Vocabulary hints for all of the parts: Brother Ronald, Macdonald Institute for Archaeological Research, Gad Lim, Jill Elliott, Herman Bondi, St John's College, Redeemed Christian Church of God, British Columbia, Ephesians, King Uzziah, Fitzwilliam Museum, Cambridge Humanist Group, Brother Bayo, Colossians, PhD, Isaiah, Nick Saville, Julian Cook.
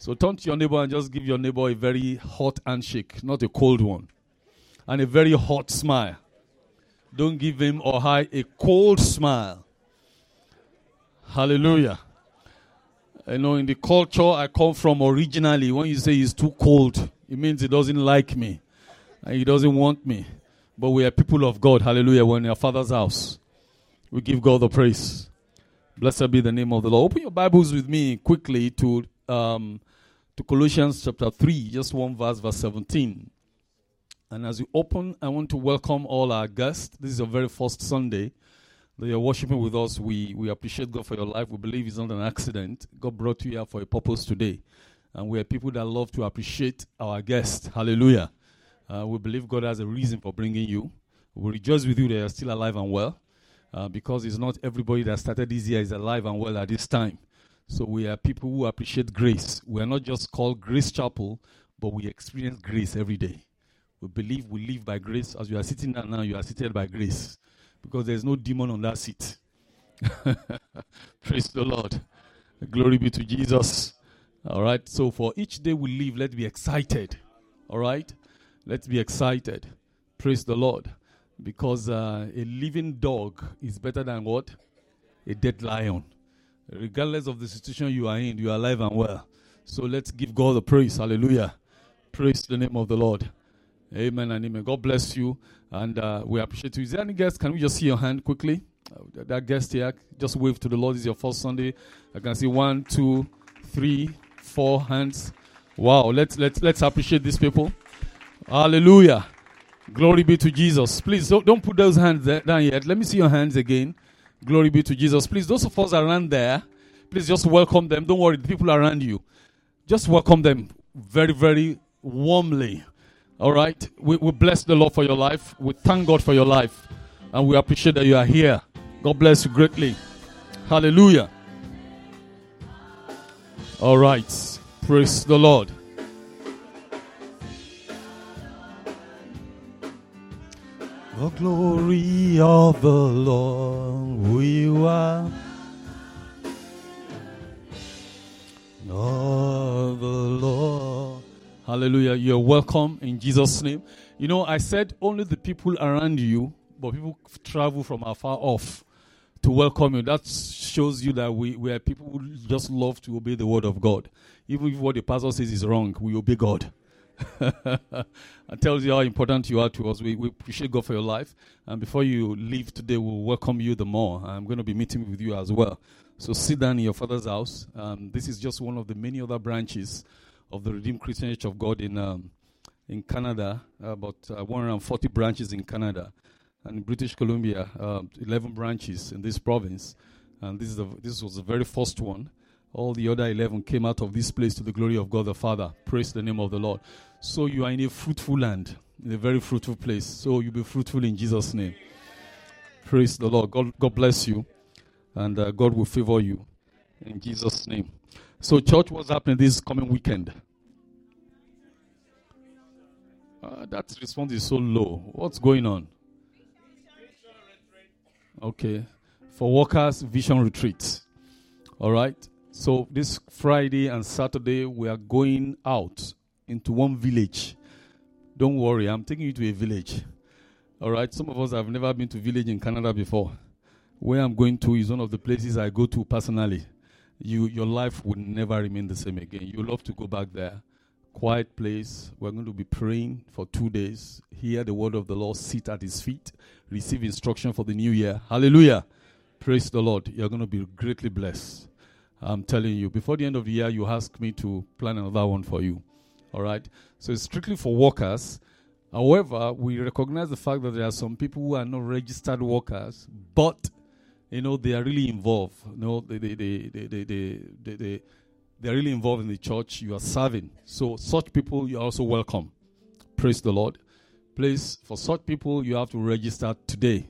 So turn to your neighbor and just give your neighbor a very hot handshake, not a cold one, and a very hot smile. Don't give him or her a cold smile. Hallelujah. You know, in the culture I come from originally, when you say he's too cold, it means he doesn't like me, and he doesn't want me. But we are people of God. Hallelujah. We're in our Father's house. We give God the praise. Blessed be the name of the Lord. Open your Bibles with me quickly to Colossians chapter 3, just one verse, verse 17. And as you open, I want to welcome all our guests. This is your very first Sunday that you're worshiping with us. We appreciate God for your life. We believe it's not an accident. God brought you here for a purpose today. And we are people that love to appreciate our guests. Hallelujah. We believe God has a reason for bringing you. We rejoice with you that you're still alive and well, because it's not everybody that started this year is alive and well at this time. So we are people who appreciate grace. We are not just called Grace Chapel, but we experience grace every day. We believe we live by grace. As you are sitting down now, you are seated by grace, because there's no demon on that seat. Praise the Lord. Glory be to Jesus. All right. So for each day we live, let's be excited. All right. Let's be excited. Praise the Lord. Because a living dog is better than what? A dead lion. Regardless of the situation you are in, you are alive and well. So let's give God the praise. Hallelujah. Praise the name of the Lord. Amen and amen. God bless you. And we appreciate you. Is there any guest? Can we just see your hand quickly? That guest here, just wave to the Lord. This is your first Sunday. I can see 1, 2, 3, 4 hands. Wow. Let's appreciate these people. Hallelujah. Glory be to Jesus. Please, don't put those hands down yet. Let me see your hands again. Glory be to Jesus. Please, those of us around there, please just welcome them. Don't worry, the people around you. Just welcome them very, very warmly. All right? We bless the Lord for your life. We thank God for your life. And we appreciate that you are here. God bless you greatly. Hallelujah. All right. Praise the Lord. The glory of the Lord will appear. Of the Lord. Hallelujah. You're welcome in Jesus' name. You know, I said only the people around you, but people travel from afar off to welcome you. That shows you that we are people who just love to obey the word of God. Even if what the pastor says is wrong, we obey God. It tells you how important you are to us. We appreciate God for your life. And before you leave today, we'll welcome you the more. I'm going to be meeting with you as well. So sit down in your Father's house. This is just one of the many other branches of the Redeemed Christian Church of God in Canada. About 140 branches in Canada. And in British Columbia, 11 branches in this province. And this was the very first one. All the other 11 came out of this place to the glory of God the Father. Praise the name of the Lord. So you are in a fruitful land, in a very fruitful place. So you'll be fruitful in Jesus' name. Praise the Lord. God bless you, and God will favor you in Jesus' name. So church, what's happening this coming weekend? That response is so low. What's going on? Okay. For workers, vision retreats. All right. So this Friday and Saturday, we are going out into one village. Don't worry, I'm taking you to a village. All right, some of us have never been to a village in Canada before. Where I'm going to is one of the places I go to personally. Your life will never remain the same again. You'll love to go back there. Quiet place. We're going to be praying for 2 days. Hear the word of the Lord. Sit at his feet. Receive instruction for the new year. Hallelujah. Praise the Lord. You're going to be greatly blessed. I'm telling you, before the end of the year, you ask me to plan another one for you. All right? So it's strictly for workers. However, we recognize the fact that there are some people who are not registered workers, but, you know, they are really involved. You know, they are really involved in the church you are serving. So such people, you are also welcome. Praise the Lord. Please, for such people, you have to register today.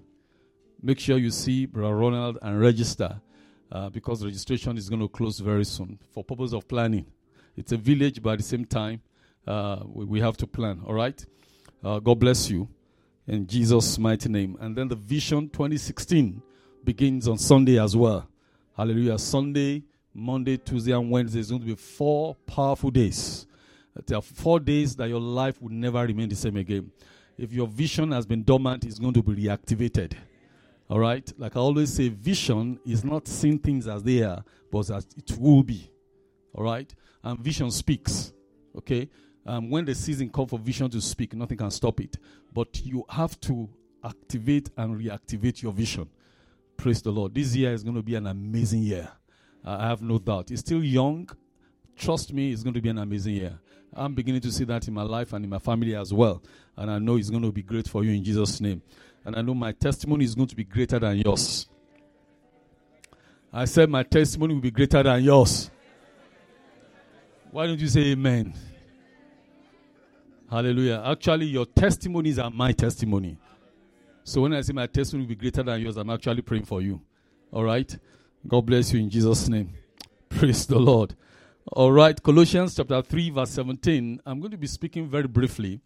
Make sure you see Brother Ronald and register. Because registration is going to close very soon for purpose of planning. It's a village, but at the same time, we have to plan, all right? God bless you in Jesus' mighty name. And then the Vision 2016 begins on Sunday as well. Hallelujah. Sunday, Monday, Tuesday, and Wednesday. It's going to be 4 powerful days. There are 4 days that your life will never remain the same again. If your vision has been dormant, it's going to be reactivated. All right? Like I always say, vision is not seeing things as they are, but as it will be. All right? And vision speaks. Okay? When the season comes for vision to speak, nothing can stop it. But you have to activate and reactivate your vision. Praise the Lord. This year is going to be an amazing year. I have no doubt. It's still young. Trust me, it's going to be an amazing year. I'm beginning to see that in my life and in my family as well. And I know it's going to be great for you in Jesus' name. And I know my testimony is going to be greater than yours. I said my testimony will be greater than yours. Why don't you say amen? Hallelujah. Actually, your testimonies are my testimony. So when I say my testimony will be greater than yours, I'm actually praying for you. All right? God bless you in Jesus' name. Praise the Lord. All right, Colossians chapter 3, verse 17. I'm going to be speaking very briefly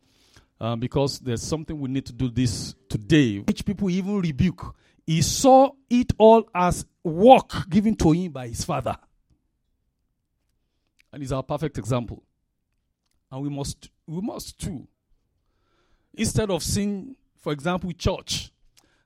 because there's something we need to do this today, which people even rebuke. He saw it all as work given to him by his Father. And he's our perfect example. And we must too. Instead of seeing, for example, church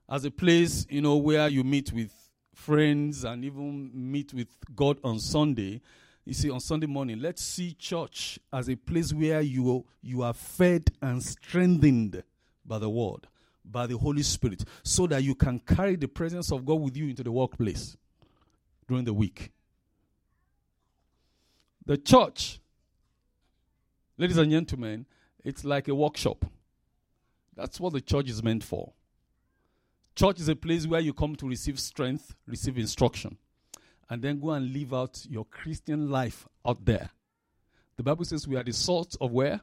as a place, you know, where you meet with friends and even meet with God on Sunday. You see, on Sunday morning, let's see church as a place where you are fed and strengthened by the Word, by the Holy Spirit, so that you can carry the presence of God with you into the workplace during the week. The church, ladies and gentlemen, it's like a workshop. That's what the church is meant for. Church is a place where you come to receive strength, receive instruction, and then go and live out your Christian life out there. The Bible says we are the salt of where?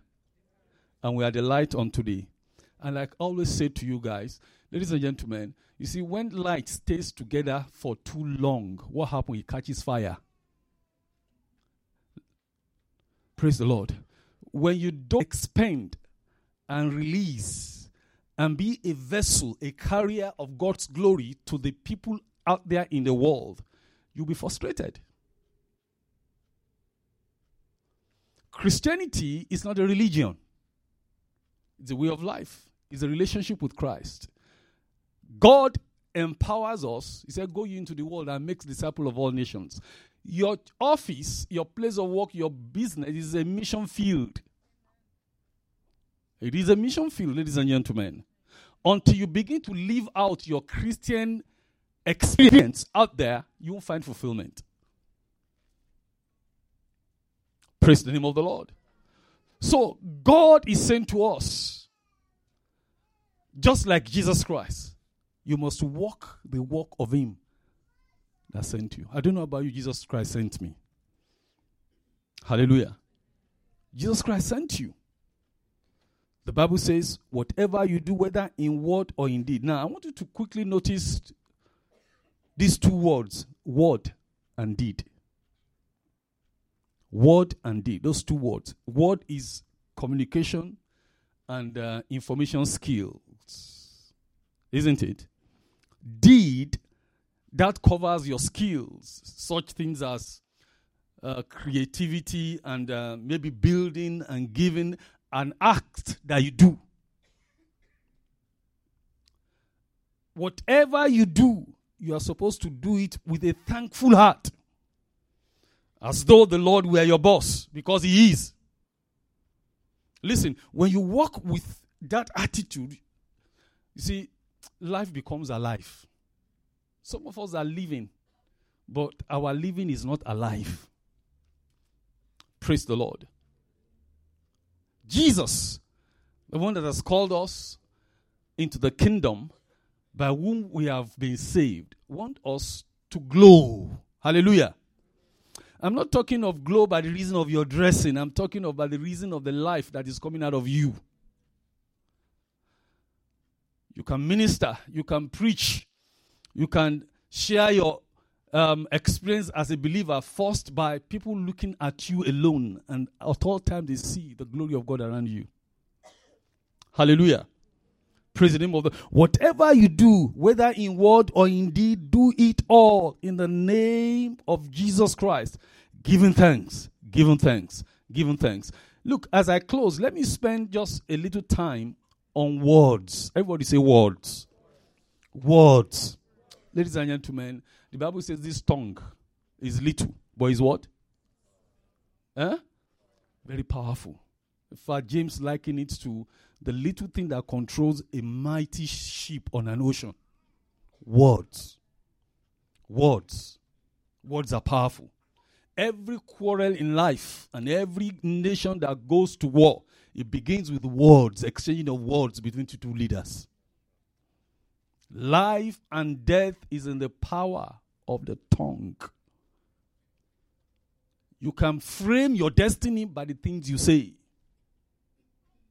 And we are the light unto thee. And like I always say to you guys, ladies and gentlemen, you see, when light stays together for too long, what happens? It catches fire. Praise the Lord. When you don't expand and release, and be a vessel, a carrier of God's glory to the people out there in the world, you'll be frustrated. Christianity is not a religion. It's a way of life. It's a relationship with Christ. God empowers us. He said, go ye into the world and make disciples of all nations. Your office, your place of work, your business is a mission field. It is a mission field, ladies and gentlemen. Until you begin to live out your Christian experience out there, you won't find fulfillment. Praise the name of the Lord. So, God is saying to us, just like Jesus Christ, you must walk the walk of Him that sent you. I don't know about you, Jesus Christ sent me. Hallelujah. Jesus Christ sent you. The Bible says, whatever you do, whether in word or in deed. Now, I want you to quickly notice these two words, word and deed. Word and deed, those two words. Word is communication and information skills, isn't it? Deed, that covers your skills, such things as creativity and maybe building and giving. An act that you do. Whatever you do, you are supposed to do it with a thankful heart. As though the Lord were your boss, because He is. Listen, when you walk with that attitude, you see, life becomes alive. Some of us are living, but our living is not alive. Praise the Lord. Jesus, the one that has called us into the kingdom by whom we have been saved, wants us to glow. Hallelujah. I'm not talking of glow by the reason of your dressing. I'm talking of by the reason of the life that is coming out of you. You can minister. You can preach. You can share your experience as a believer, forced by people looking at you alone, and at all times they see the glory of God around you. Hallelujah. Praise the name of the Lord. Whatever you do, whether in word or in deed, do it all in the name of Jesus Christ. Giving thanks, giving thanks, giving thanks. Look, as I close, let me spend just a little time on words. Everybody say words. Words. Ladies and gentlemen, the Bible says this tongue is little, but is what? Eh? Very powerful. In fact, James likened it to the little thing that controls a mighty ship on an ocean. Words. Words. Words are powerful. Every quarrel in life and every nation that goes to war, it begins with words, exchanging of words between two leaders. Life and death is in the power of the tongue. You can frame your destiny by the things you say.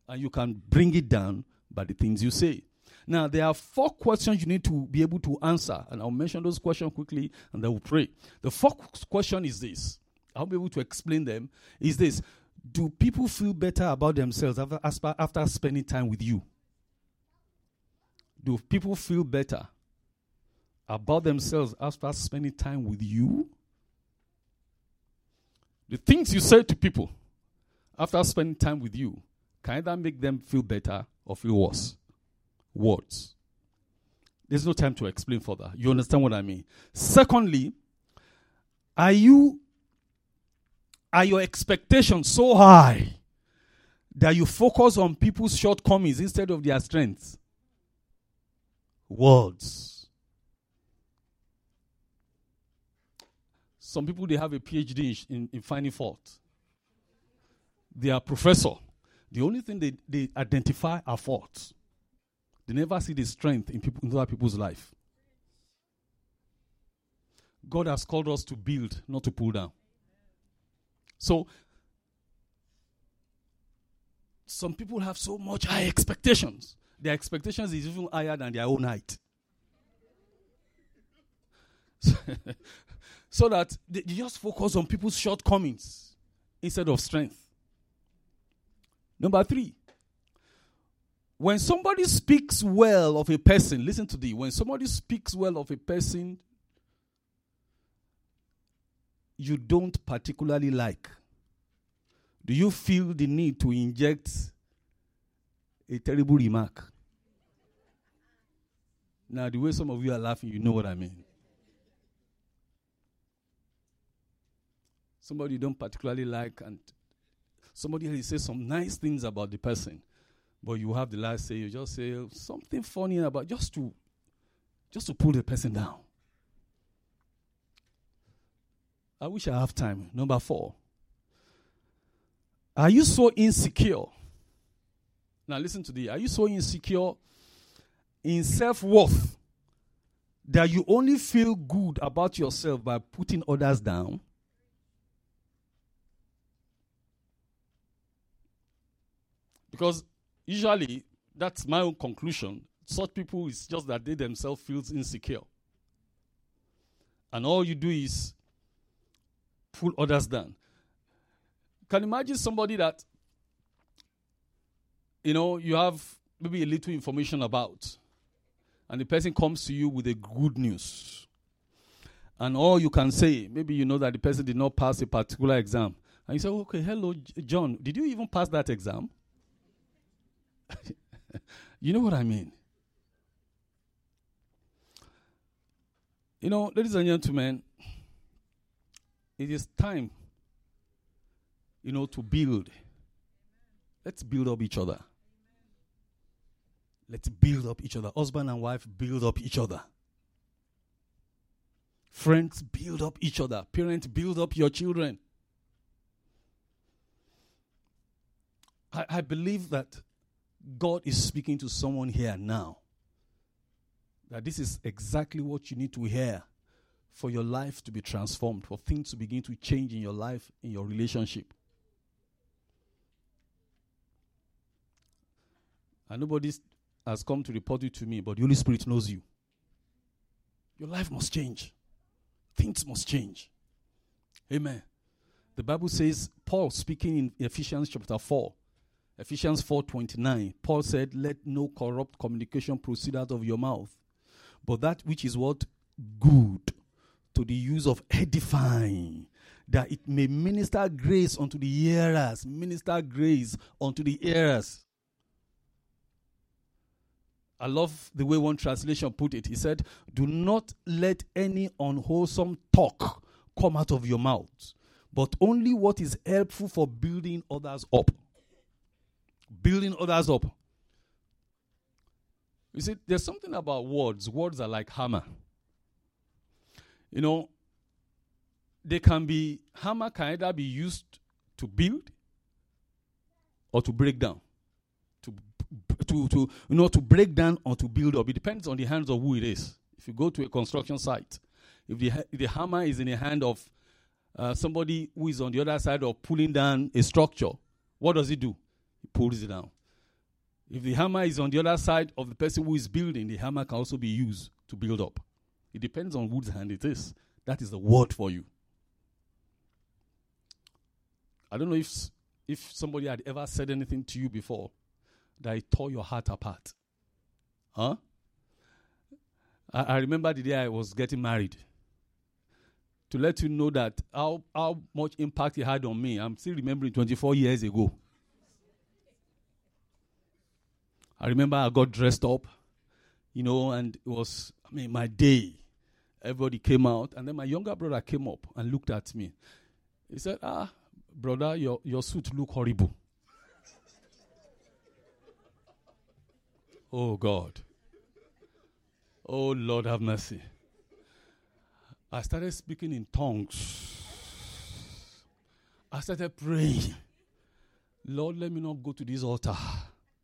And you can bring it down by the things you say. Now, there are four questions you need to be able to answer. And I'll mention those questions quickly and then we'll pray. The fourth question is this. I'll be able to explain them. Is this. Do people feel better about themselves after spending time with you? Do people feel better about themselves after spending time with you? The things you say to people after spending time with you can either make them feel better or feel worse. Words. There's no time to explain further. You understand what I mean? Secondly, are your expectations so high that you focus on people's shortcomings instead of their strengths? Words. Some people, they have a PhD in finding fault. They are professor. The only thing they identify are faults. They never see the strength in other people's life. God has called us to build, not to pull down. So, some people have so much high expectations. Their expectations is even higher than their own height. So that they just focus on people's shortcomings instead of strength. Number three, when somebody speaks well of a person, listen to this, when somebody speaks well of a person you don't particularly like, do you feel the need to inject a terrible remark? Now, the way some of you are laughing, you know what I mean. Somebody you don't particularly like, and somebody else says some nice things about the person, but you have the last say, you just say something funny about, just to pull the person down. I wish I have time. Number four. Are you so insecure? Now listen to this. Are you so insecure in self-worth that you only feel good about yourself by putting others down? Because usually, that's my own conclusion, such people, it's just that they themselves feel insecure. And all you do is pull others down. Can you imagine somebody that you have maybe a little information about, and the person comes to you with a good news. And all you can say, maybe you know that the person did not pass a particular exam. And you say, okay, hello, John, did you even pass that exam? You know what I mean? Ladies and gentlemen, it is time, to build. Let's build up each other. Let's build up each other. Husband and wife, build up each other. Friends, build up each other. Parents, build up your children. I believe that God is speaking to someone here now. That this is exactly what you need to hear for your life to be transformed, for things to begin to change in your life, in your relationship. And nobody has come to report you to me, but the Holy Spirit knows you. Your life must change. Things must change. Amen. The Bible says, Paul speaking in Ephesians chapter 4, Ephesians 4:29, Paul said, let no corrupt communication proceed out of your mouth, but that which is what? Good, to the use of edifying, that it may minister grace unto the hearers. Minister grace unto the hearers. I love the way one translation put it. He said, do not let any unwholesome talk come out of your mouth, but only what is helpful for building others up. Building others up. You see, there's something about words. Words are like hammer. You know, they can be, hammer can either be used to build or to break down. To break down or to build up. It depends on the hands of who it is. If you go to a construction site, if the hammer is in the hand of somebody who is on the other side of pulling down a structure, what does it do? It pulls it down. If the hammer is on the other side of the person who is building, the hammer can also be used to build up. It depends on whose hand it is. That is the word for you. I don't know if somebody had ever said anything to you before that it tore your heart apart. Huh? I remember the day I was getting married. To let you know that how much impact it had on me, I'm still remembering 24 years ago. I remember I got dressed up, you know, and it was, I mean, my day. Everybody came out, and then my younger brother came up and looked at me. He said, brother, your suit look horrible. Oh, God. Oh, Lord, have mercy. I started speaking in tongues. I started praying. Lord, let me not go to this altar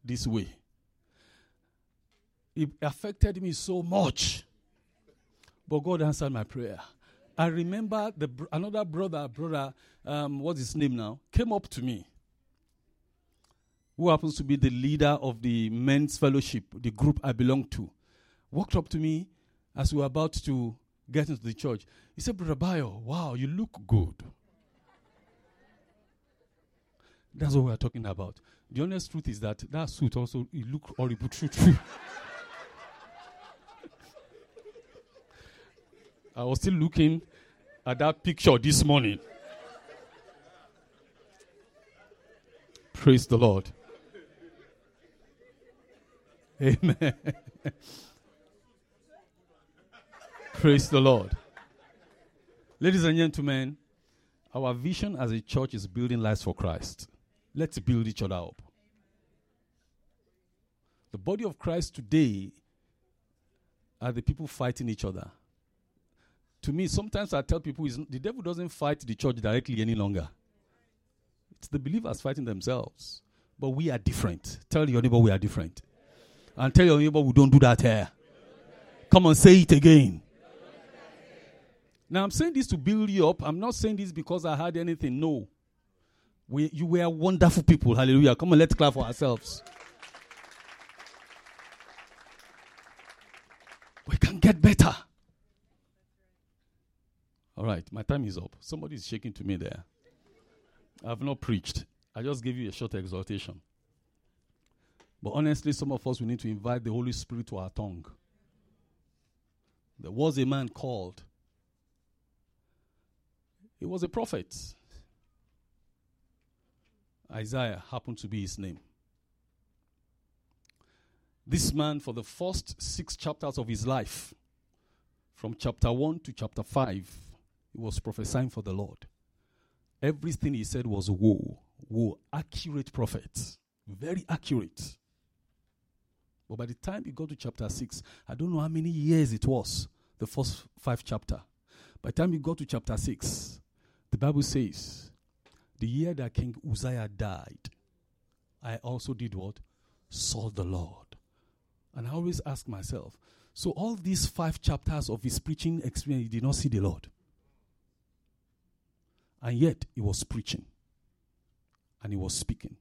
this way. It affected me so much. But God answered my prayer. I remember another brother, what's his name now, came up to me, who happens to be the leader of the men's fellowship, the group I belong to, walked up to me as we were about to get into the church. He said, Brother Bayo, wow, you look good. That's what we're talking about. The honest truth is that suit also, it looked horrible. True. I was still looking at that picture this morning. Praise the Lord. Amen. Praise the Lord. Ladies and gentlemen, our vision as a church is building lives for Christ. Let's build each other up. The body of Christ today are the people fighting each other. To me, sometimes I tell people, the devil doesn't fight the church directly any longer. It's the believers fighting themselves. But we are different. Tell your neighbor we are different. And tell your neighbor we don't do that here. Come on, say it again. Now, I'm saying this to build you up. I'm not saying this because I had anything. No. You were wonderful people. Hallelujah. Come on, let's clap for ourselves. We can get better. All right, my time is up. Somebody is shaking to me there. I've not preached. I just gave you a short exhortation. But honestly, some of us, we need to invite the Holy Spirit to our tongue. There was a man called. He was a prophet. Isaiah happened to be his name. This man, for the first 6 chapters of his life, from chapter 1 to chapter 5, he was prophesying for the Lord. Everything he said was woe, accurate prophet, very accurate. But by the time he got to chapter 6, I don't know how many years it was, the first 5 chapter. By the time he got to chapter 6, the Bible says, the year that King Uzziah died, I also did what? Sought the Lord. And I always ask myself, so all these 5 chapters of his preaching experience, he did not see the Lord. And yet, he was preaching. And he was speaking.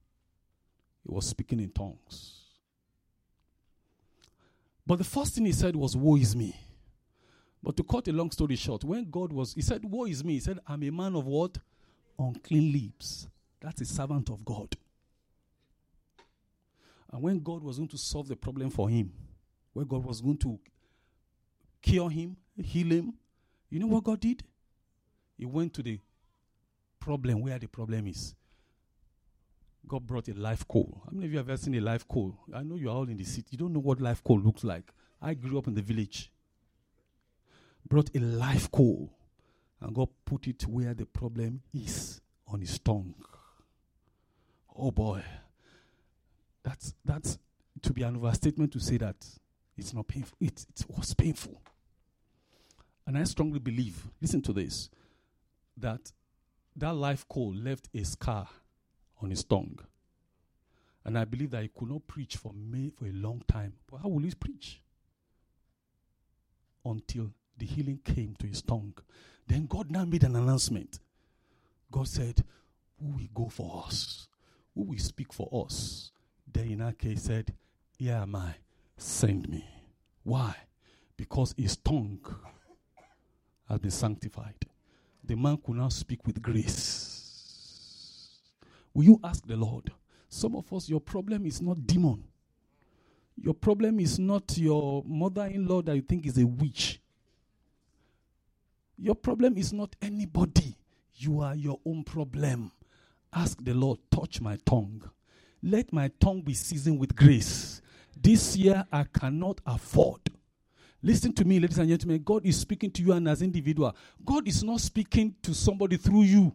He was speaking in tongues. But the first thing he said was, woe is me. But to cut a long story short, when God was, he said, woe is me. He said, I'm a man of what? Unclean lips. That's a servant of God. And when God was going to solve the problem for him, when God was going to cure him, heal him, you know what God did? He went to the problem where the problem is. God brought a live coal. How many of you have ever seen a live coal? I know you're all in the city. You don't know what live coal looks like. I grew up in the village. Brought a live coal. And God put it where the problem is, on his tongue. Oh boy. That's to be an overstatement to say that it's not painful. It was painful. And I strongly believe, listen to this, that live coal left a scar on his tongue. And I believe that he could not preach for a long time. But how will he preach? Until the healing came to his tongue. Then God now made an announcement. God said, who will go for us? Who will speak for us? Then in our case said, here am I, send me. Why? Because his tongue has been sanctified. The man could now speak with grace. Will you ask the Lord? Some of us, your problem is not demon. Your problem is not your mother-in-law that you think is a witch. Your problem is not anybody. You are your own problem. Ask the Lord, touch my tongue. Let my tongue be seasoned with grace. This year I cannot afford. Listen to me, ladies and gentlemen. God is speaking to you and as an individual. God is not speaking to somebody through you.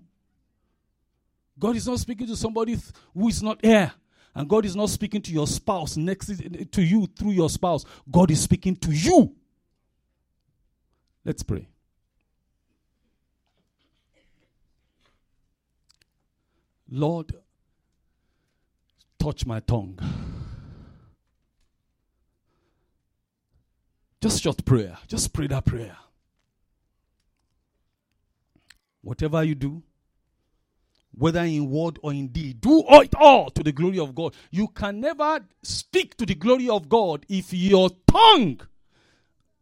God is not speaking to somebody who is not here. And God is not speaking to your spouse next to you through your spouse. God is speaking to you. Let's pray. Lord, touch my tongue. Just short prayer. Just pray that prayer. Whatever you do, whether in word or in deed, do it all to the glory of God. You can never speak to the glory of God if your tongue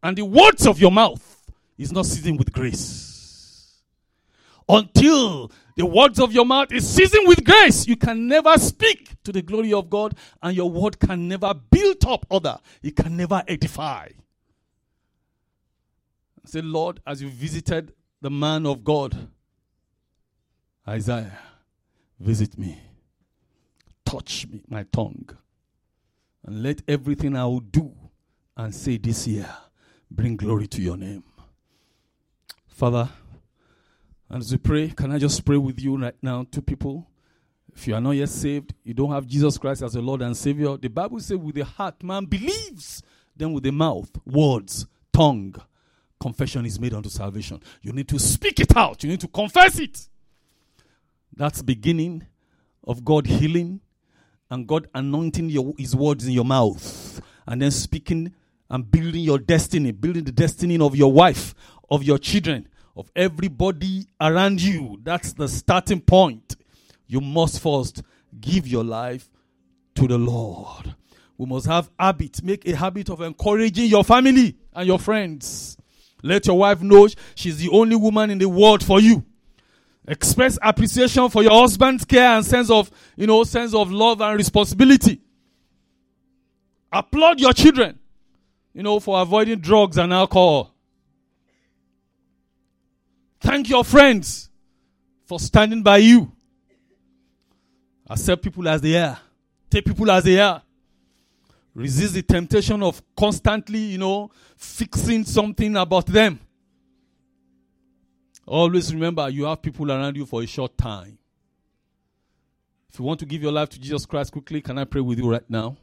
and the words of your mouth is not seasoned with grace. Until the words of your mouth is seasoned with grace, you can never speak to the glory of God, and your word can never build up other. It can never edify. Say, Lord, as you visited the man of God, Isaiah, visit me. Touch me, my tongue. And let everything I will do and say this year bring glory to your name. Father, and as we pray, can I just pray with you right now, two people? If you are not yet saved, you don't have Jesus Christ as your Lord and Savior. The Bible says with the heart man believes, then with the mouth, words, tongue, confession is made unto salvation. You need to speak it out. You need to confess it. That's the beginning of God healing and God anointing his words in your mouth. And then speaking and building your destiny, building the destiny of your wife, of your children, of everybody around you. That's the starting point. You must first give your life to the Lord. We must have habit. Make a habit of encouraging your family and your friends. Let your wife know she's the only woman in the world for you. Express appreciation for your husband's care and sense of love and responsibility. Applaud your children, for avoiding drugs and alcohol. Thank your friends for standing by you. Accept people as they are. Take people as they are. Resist the temptation of constantly, fixing something about them. Always remember, you have people around you for a short time. If you want to give your life to Jesus Christ quickly, can I pray with you right now?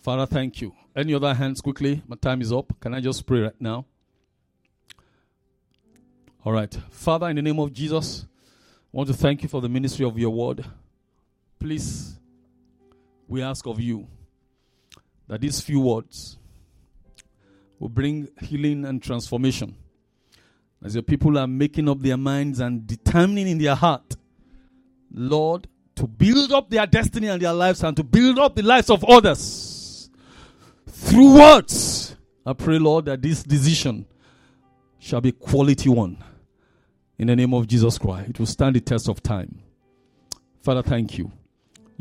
Father, thank you. Any other hands quickly? My time is up. Can I just pray right now? All right. Father, in the name of Jesus, I want to thank you for the ministry of your word. Please, we ask of you that these few words will bring healing and transformation. As your people are making up their minds and determining in their heart, Lord, to build up their destiny and their lives and to build up the lives of others through words, I pray, Lord, that this decision shall be quality one. In the name of Jesus Christ, it will stand the test of time. Father, thank you.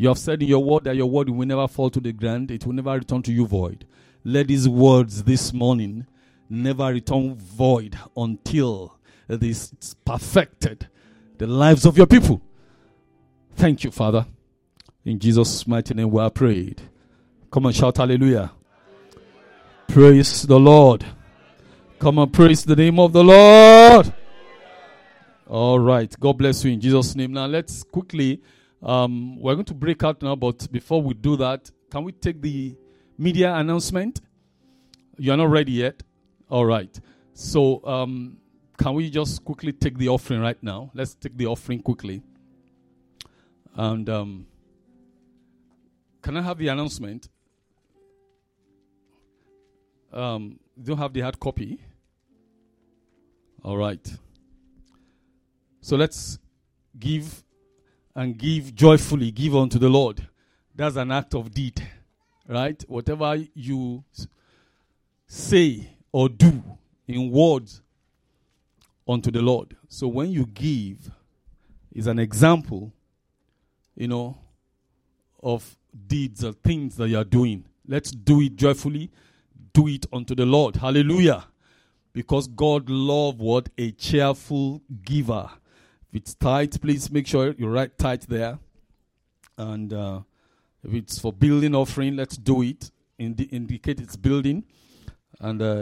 You have said in your word that your word will never fall to the ground. It will never return to you void. Let these words this morning never return void until it is perfected the lives of your people. Thank you, Father. In Jesus' mighty name we are prayed. Come and shout hallelujah. Praise the Lord. Come and praise the name of the Lord. All right. God bless you in Jesus' name. Now let's quickly, we're going to break out now, but before we do that, can we take the media announcement? You're not ready yet? All right. So can we just quickly take the offering right now? Let's take the offering quickly. And can I have the announcement? Don't have the hard copy. All right. So let's give and give joyfully. Give unto the Lord. That's an act of deed, right? Whatever you say or do in words unto the Lord. So when you give, is an example, you know, of deeds or things that you are doing. Let's do it joyfully. Do it unto the Lord. Hallelujah. Because God loves what? A cheerful giver. If it's tithe, please make sure you write tithe there. And if it's for building offering, let's do it. Indicate it's building. And